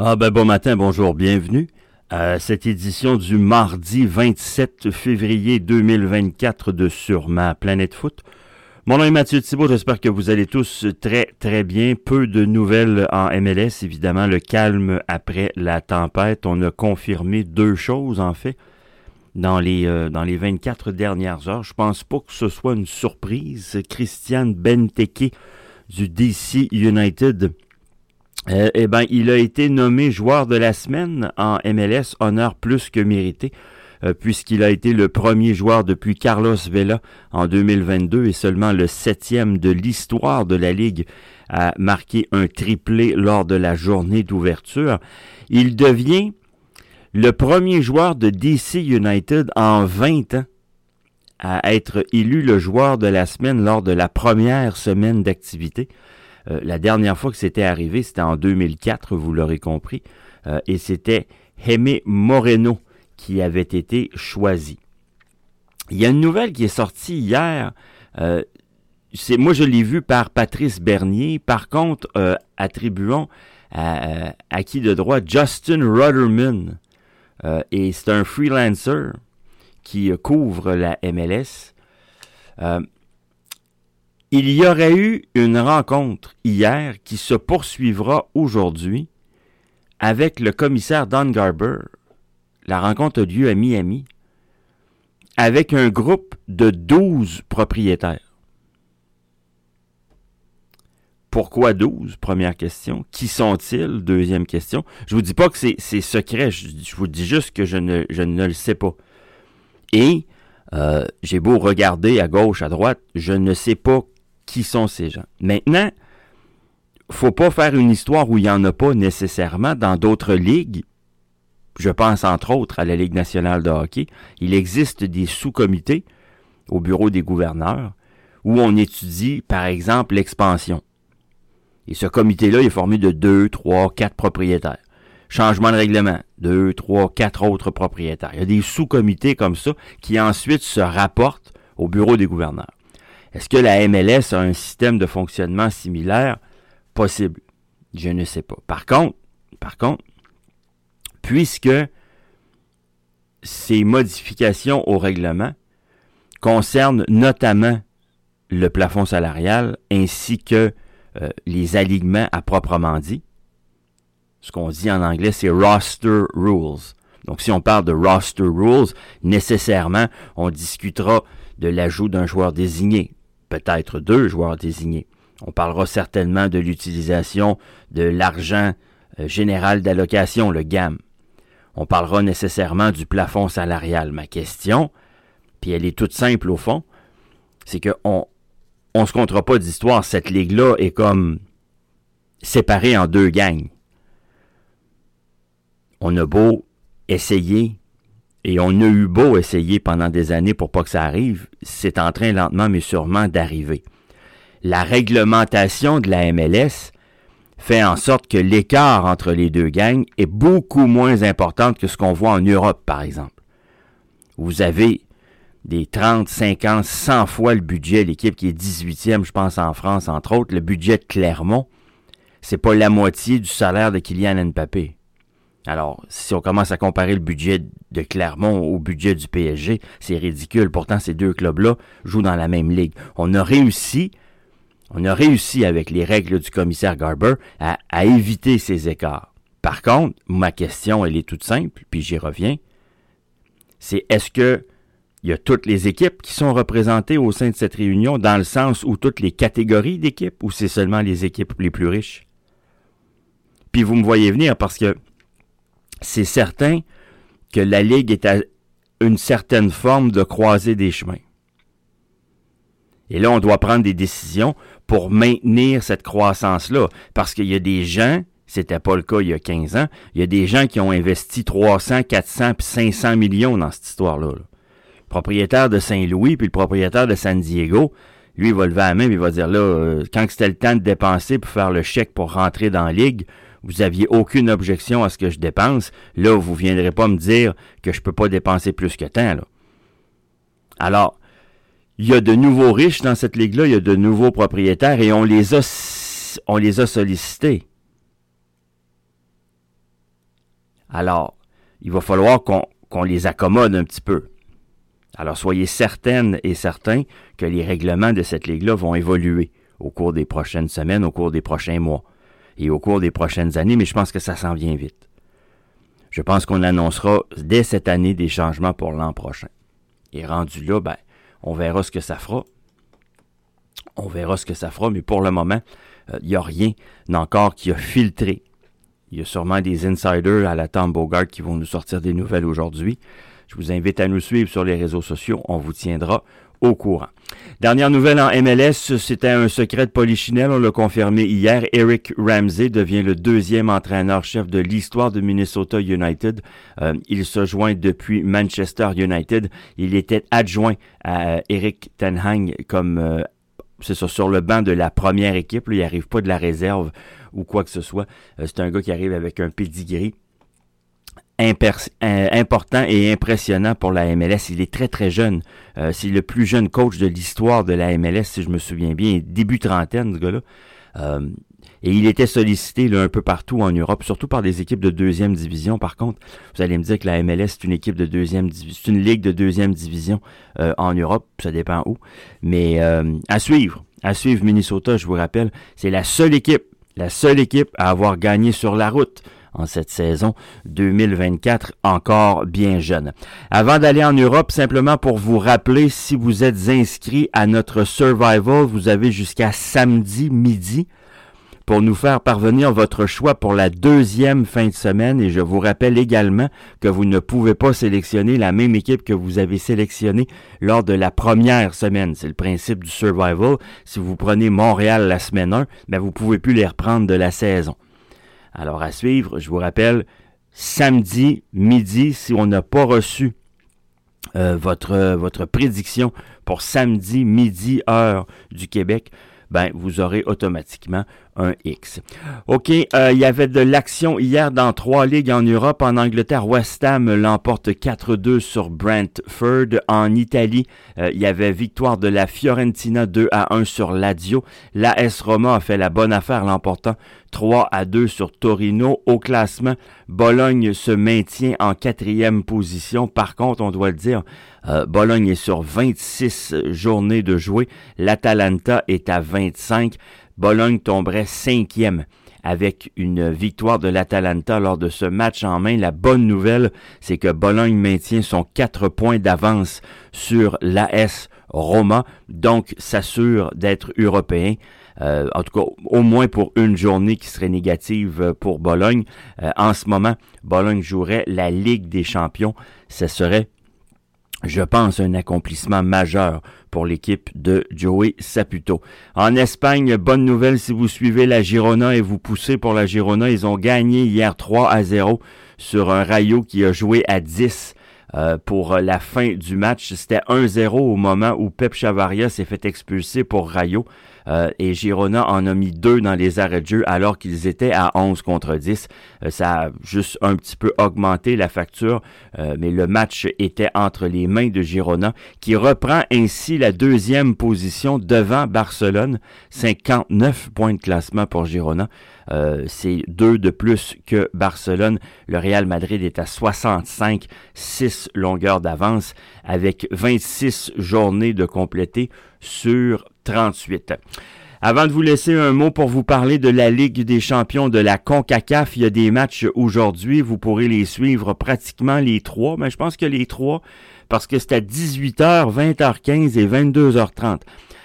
Ah ben bon matin, bonjour, bienvenue à cette édition du mardi 27 février 2024 de Sur ma planète foot. Mon nom est Mathieu Thibault, j'espère que vous allez tous très très bien. Peu de nouvelles en MLS, évidemment le calme après la tempête. On a confirmé deux choses en fait dans les 24 dernières heures. Je pense pas que ce soit une surprise. Christiane Benteke du DC United. Il a été nommé joueur de la semaine en MLS, honneur plus que mérité, puisqu'il a été le premier joueur depuis Carlos Vela en 2022 et seulement le 7e de l'histoire de la Ligue à marquer un triplé lors de la journée d'ouverture. Il devient le premier joueur de DC United en 20 ans à être élu le joueur de la semaine lors de la première semaine d'activité. La dernière fois que c'était arrivé, c'était en 2004, vous l'aurez compris, et c'était Aimé Moreno qui avait été choisi. Il y a une nouvelle qui est sortie hier, moi je l'ai vue par Patrice Bernier, par contre attribuons à qui de droit Justin Rutterman, et c'est un freelancer qui couvre la MLS. Il y aurait eu une rencontre hier qui se poursuivra aujourd'hui avec le commissaire Don Garber. La rencontre a lieu à Miami avec un groupe de 12 propriétaires. Pourquoi 12? Première question. Qui sont-ils? Deuxième question. Je vous dis pas que c'est secret. Je vous dis juste que je ne le sais pas. Et j'ai beau regarder à gauche, à droite, je ne sais pas qui sont ces gens. Maintenant, faut pas faire une histoire où il n'y en a pas nécessairement dans d'autres ligues. Je pense entre autres à la Ligue nationale de hockey. Il existe des sous-comités au bureau des gouverneurs où on étudie, par exemple, l'expansion. Et ce comité-là est formé de 2, 3, 4 propriétaires. Changement de règlement, 2, 3, 4 autres propriétaires. Il y a des sous-comités comme ça qui ensuite se rapportent au bureau des gouverneurs. Est-ce que la MLS a un système de fonctionnement similaire? Possible. Je ne sais pas. Par contre, puisque ces modifications au règlement concernent notamment le plafond salarial ainsi que les alignements à proprement dit, ce qu'on dit en anglais, c'est « roster rules ». Donc, si on parle de « roster rules », nécessairement, on discutera de l'ajout d'un joueur désigné, peut-être 2 joueurs désignés. On parlera certainement de l'utilisation de l'argent général d'allocation, le GAM. On parlera nécessairement du plafond salarial. Ma question, puis elle est toute simple au fond, c'est qu'on ne se comptera pas d'histoire. Cette ligue-là est comme séparée en 2 gangs. On a beau essayer, et on a eu beau essayer pendant des années pour pas que ça arrive, c'est en train lentement mais sûrement d'arriver. La réglementation de la MLS fait en sorte que l'écart entre les 2 gangs est beaucoup moins important que ce qu'on voit en Europe, par exemple. Vous avez des 30, 50, 100 fois le budget, l'équipe qui est 18e, je pense, en France, entre autres, le budget de Clermont, c'est pas la moitié du salaire de Kylian Mbappé. Alors, si on commence à comparer le budget de Clermont au budget du PSG, c'est ridicule. Pourtant, ces 2 clubs-là jouent dans la même ligue. On a réussi avec les règles du commissaire Garber à éviter ces écarts. Par contre, ma question, elle est toute simple, puis j'y reviens. C'est est-ce que il y a toutes les équipes qui sont représentées au sein de cette réunion dans le sens où toutes les catégories d'équipes ou c'est seulement les équipes les plus riches? Puis vous me voyez venir parce que c'est certain que la Ligue est à une certaine forme de croisée des chemins. Et là, on doit prendre des décisions pour maintenir cette croissance-là. Parce qu'il y a des gens, c'était pas le cas il y a 15 ans, il y a des gens qui ont investi 300, 400 puis 500 millions dans cette histoire-là. Le propriétaire de Saint-Louis puis le propriétaire de San Diego, lui, il va lever la main et il va dire là, quand c'était le temps de dépenser pour faire le chèque pour rentrer dans la Ligue, vous aviez aucune objection à ce que je dépense. Là, vous ne viendrez pas me dire que je ne peux pas dépenser plus que tant. Là. Alors, il y a de nouveaux riches dans cette ligue-là, il y a de nouveaux propriétaires et on les a sollicités. Alors, il va falloir qu'on les accommode un petit peu. Alors, soyez certaines et certains que les règlements de cette ligue-là vont évoluer au cours des prochaines semaines, au cours des prochains mois et au cours des prochaines années, mais je pense que ça s'en vient vite. Je pense qu'on annoncera dès cette année des changements pour l'an prochain. Et rendu là, ben, on verra ce que ça fera. On verra ce que ça fera, mais pour le moment, il n'y a rien encore qui a filtré. Il y a sûrement des insiders à la Tom Bogart qui vont nous sortir des nouvelles aujourd'hui. Je vous invite à nous suivre sur les réseaux sociaux. On vous tiendra au courant. Dernière nouvelle en MLS, c'était un secret de polichinelle. On l'a confirmé hier. Eric Ramsey devient le deuxième entraîneur-chef de l'histoire de Minnesota United. Il se joint depuis Manchester United. Il était adjoint à Eric Ten Hag comme c'est ça, sur le banc de la première équipe. Là, il n'arrive pas de la réserve ou quoi que ce soit. C'est un gars qui arrive avec un pedigree important et impressionnant pour la MLS. Il est très, très jeune. C'est le plus jeune coach de l'histoire de la MLS, si je me souviens bien. Début trentaine, ce gars-là. Et il était sollicité là, un peu partout en Europe, surtout par des équipes de deuxième division. Par contre, vous allez me dire que la MLS, c'est une équipe de deuxième division, c'est une ligue de deuxième division en Europe. Ça dépend où. Mais à suivre Minnesota, je vous rappelle, c'est la seule équipe à avoir gagné sur la route en cette saison 2024, encore bien jeune. Avant d'aller en Europe, simplement pour vous rappeler, si vous êtes inscrit à notre Survival, vous avez jusqu'à samedi midi pour nous faire parvenir votre choix pour la deuxième fin de semaine. Et je vous rappelle également que vous ne pouvez pas sélectionner la même équipe que vous avez sélectionnée lors de la première semaine. C'est le principe du Survival. Si vous prenez Montréal la semaine 1, ben vous ne pouvez plus les reprendre de la saison. Alors à suivre, je vous rappelle, samedi midi, si on n'a pas reçu votre prédiction pour samedi midi heure du Québec, ben vous aurez automatiquement un X. OK, il y avait de l'action hier dans 3 ligues en Europe. En Angleterre, West Ham l'emporte 4-2 sur Brentford. En Italie, il y avait victoire de la Fiorentina 2-1 sur Lazio. L'AS Roma a fait la bonne affaire l'emportant 3-2 sur Torino. Au classement, Bologne se maintient en 4e position. Par contre, on doit le dire, Bologne est sur 26 journées de jouer. L'Atalanta est à 25. Bologne tomberait 5e avec une victoire de l'Atalanta lors de ce match en main. La bonne nouvelle, c'est que Bologne maintient son 4 points d'avance sur l'AS Roma, donc s'assure d'être européen. En tout cas, au moins pour une journée qui serait négative pour Bologne. En ce moment, Bologne jouerait la Ligue des champions. Ce serait, je pense, un accomplissement majeur pour l'équipe de Joey Saputo. En Espagne, bonne nouvelle si vous suivez la Girona et vous poussez pour la Girona. Ils ont gagné hier 3-0 sur un Rayo qui a joué à 10 pour la fin du match. C'était 1-0 au moment où Pep Chavaria s'est fait expulser pour Rayo. Et Girona en a mis 2 dans les arrêts de jeu alors qu'ils étaient à 11 contre 10. Ça a juste un petit peu augmenté la facture, mais le match était entre les mains de Girona qui reprend ainsi la deuxième position devant Barcelone. 59 points de classement pour Girona. C'est 2 de plus que Barcelone. Le Real Madrid est à 65, 6 longueurs d'avance avec 26 journées de complétées sur 38. Avant de vous laisser un mot pour vous parler de la Ligue des champions de la CONCACAF, il y a des matchs aujourd'hui, vous pourrez les suivre pratiquement les 3, mais je pense que les 3, parce que c'est à 18h, 20h15 et 22h30.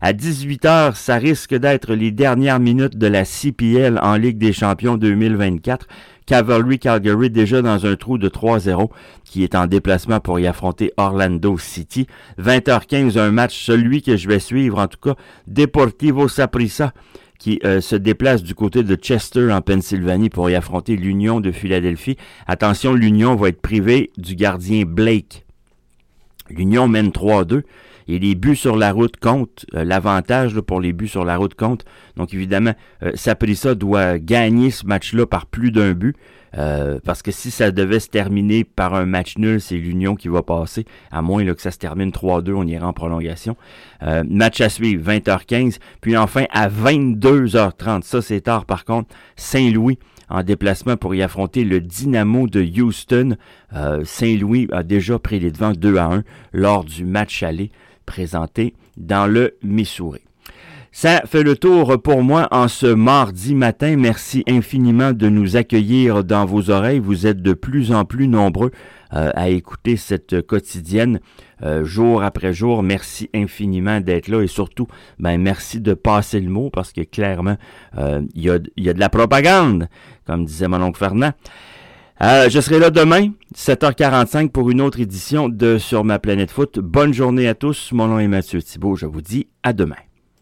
À 18h, ça risque d'être les dernières minutes de la CPL en Ligue des champions 2024. Cavalry Calgary déjà dans un trou de 3-0 qui est en déplacement pour y affronter Orlando City. 20h15, un match, celui que je vais suivre en tout cas, Deportivo Saprissa qui se déplace du côté de Chester en Pennsylvanie pour y affronter l'Union de Philadelphie. Attention, l'Union va être privée du gardien Blake. L'Union mène 3-2. Et les buts sur la route comptent, l'avantage là, pour les buts sur la route compte. Donc évidemment, Saprissa doit gagner ce match-là par plus d'un but, parce que si ça devait se terminer par un match nul, c'est l'Union qui va passer, à moins là, que ça se termine 3-2, on ira en prolongation. Match à suivre, 20h15, puis enfin à 22h30, ça c'est tard par contre, Saint-Louis en déplacement pour y affronter le Dynamo de Houston. Saint-Louis a déjà pris les devants 2-1 lors du match aller présenté dans le Missouri. Ça fait le tour pour moi en ce mardi matin. Merci infiniment de nous accueillir dans vos oreilles. Vous êtes de plus en plus nombreux à écouter cette quotidienne jour après jour. Merci infiniment d'être là et surtout, merci de passer le mot parce que clairement, il y a de la propagande, comme disait mon oncle Fernand. Je serai là demain, 7h45, pour une autre édition de Sur ma planète foot. Bonne journée à tous. Mon nom est Mathieu Thibault. Je vous dis à demain.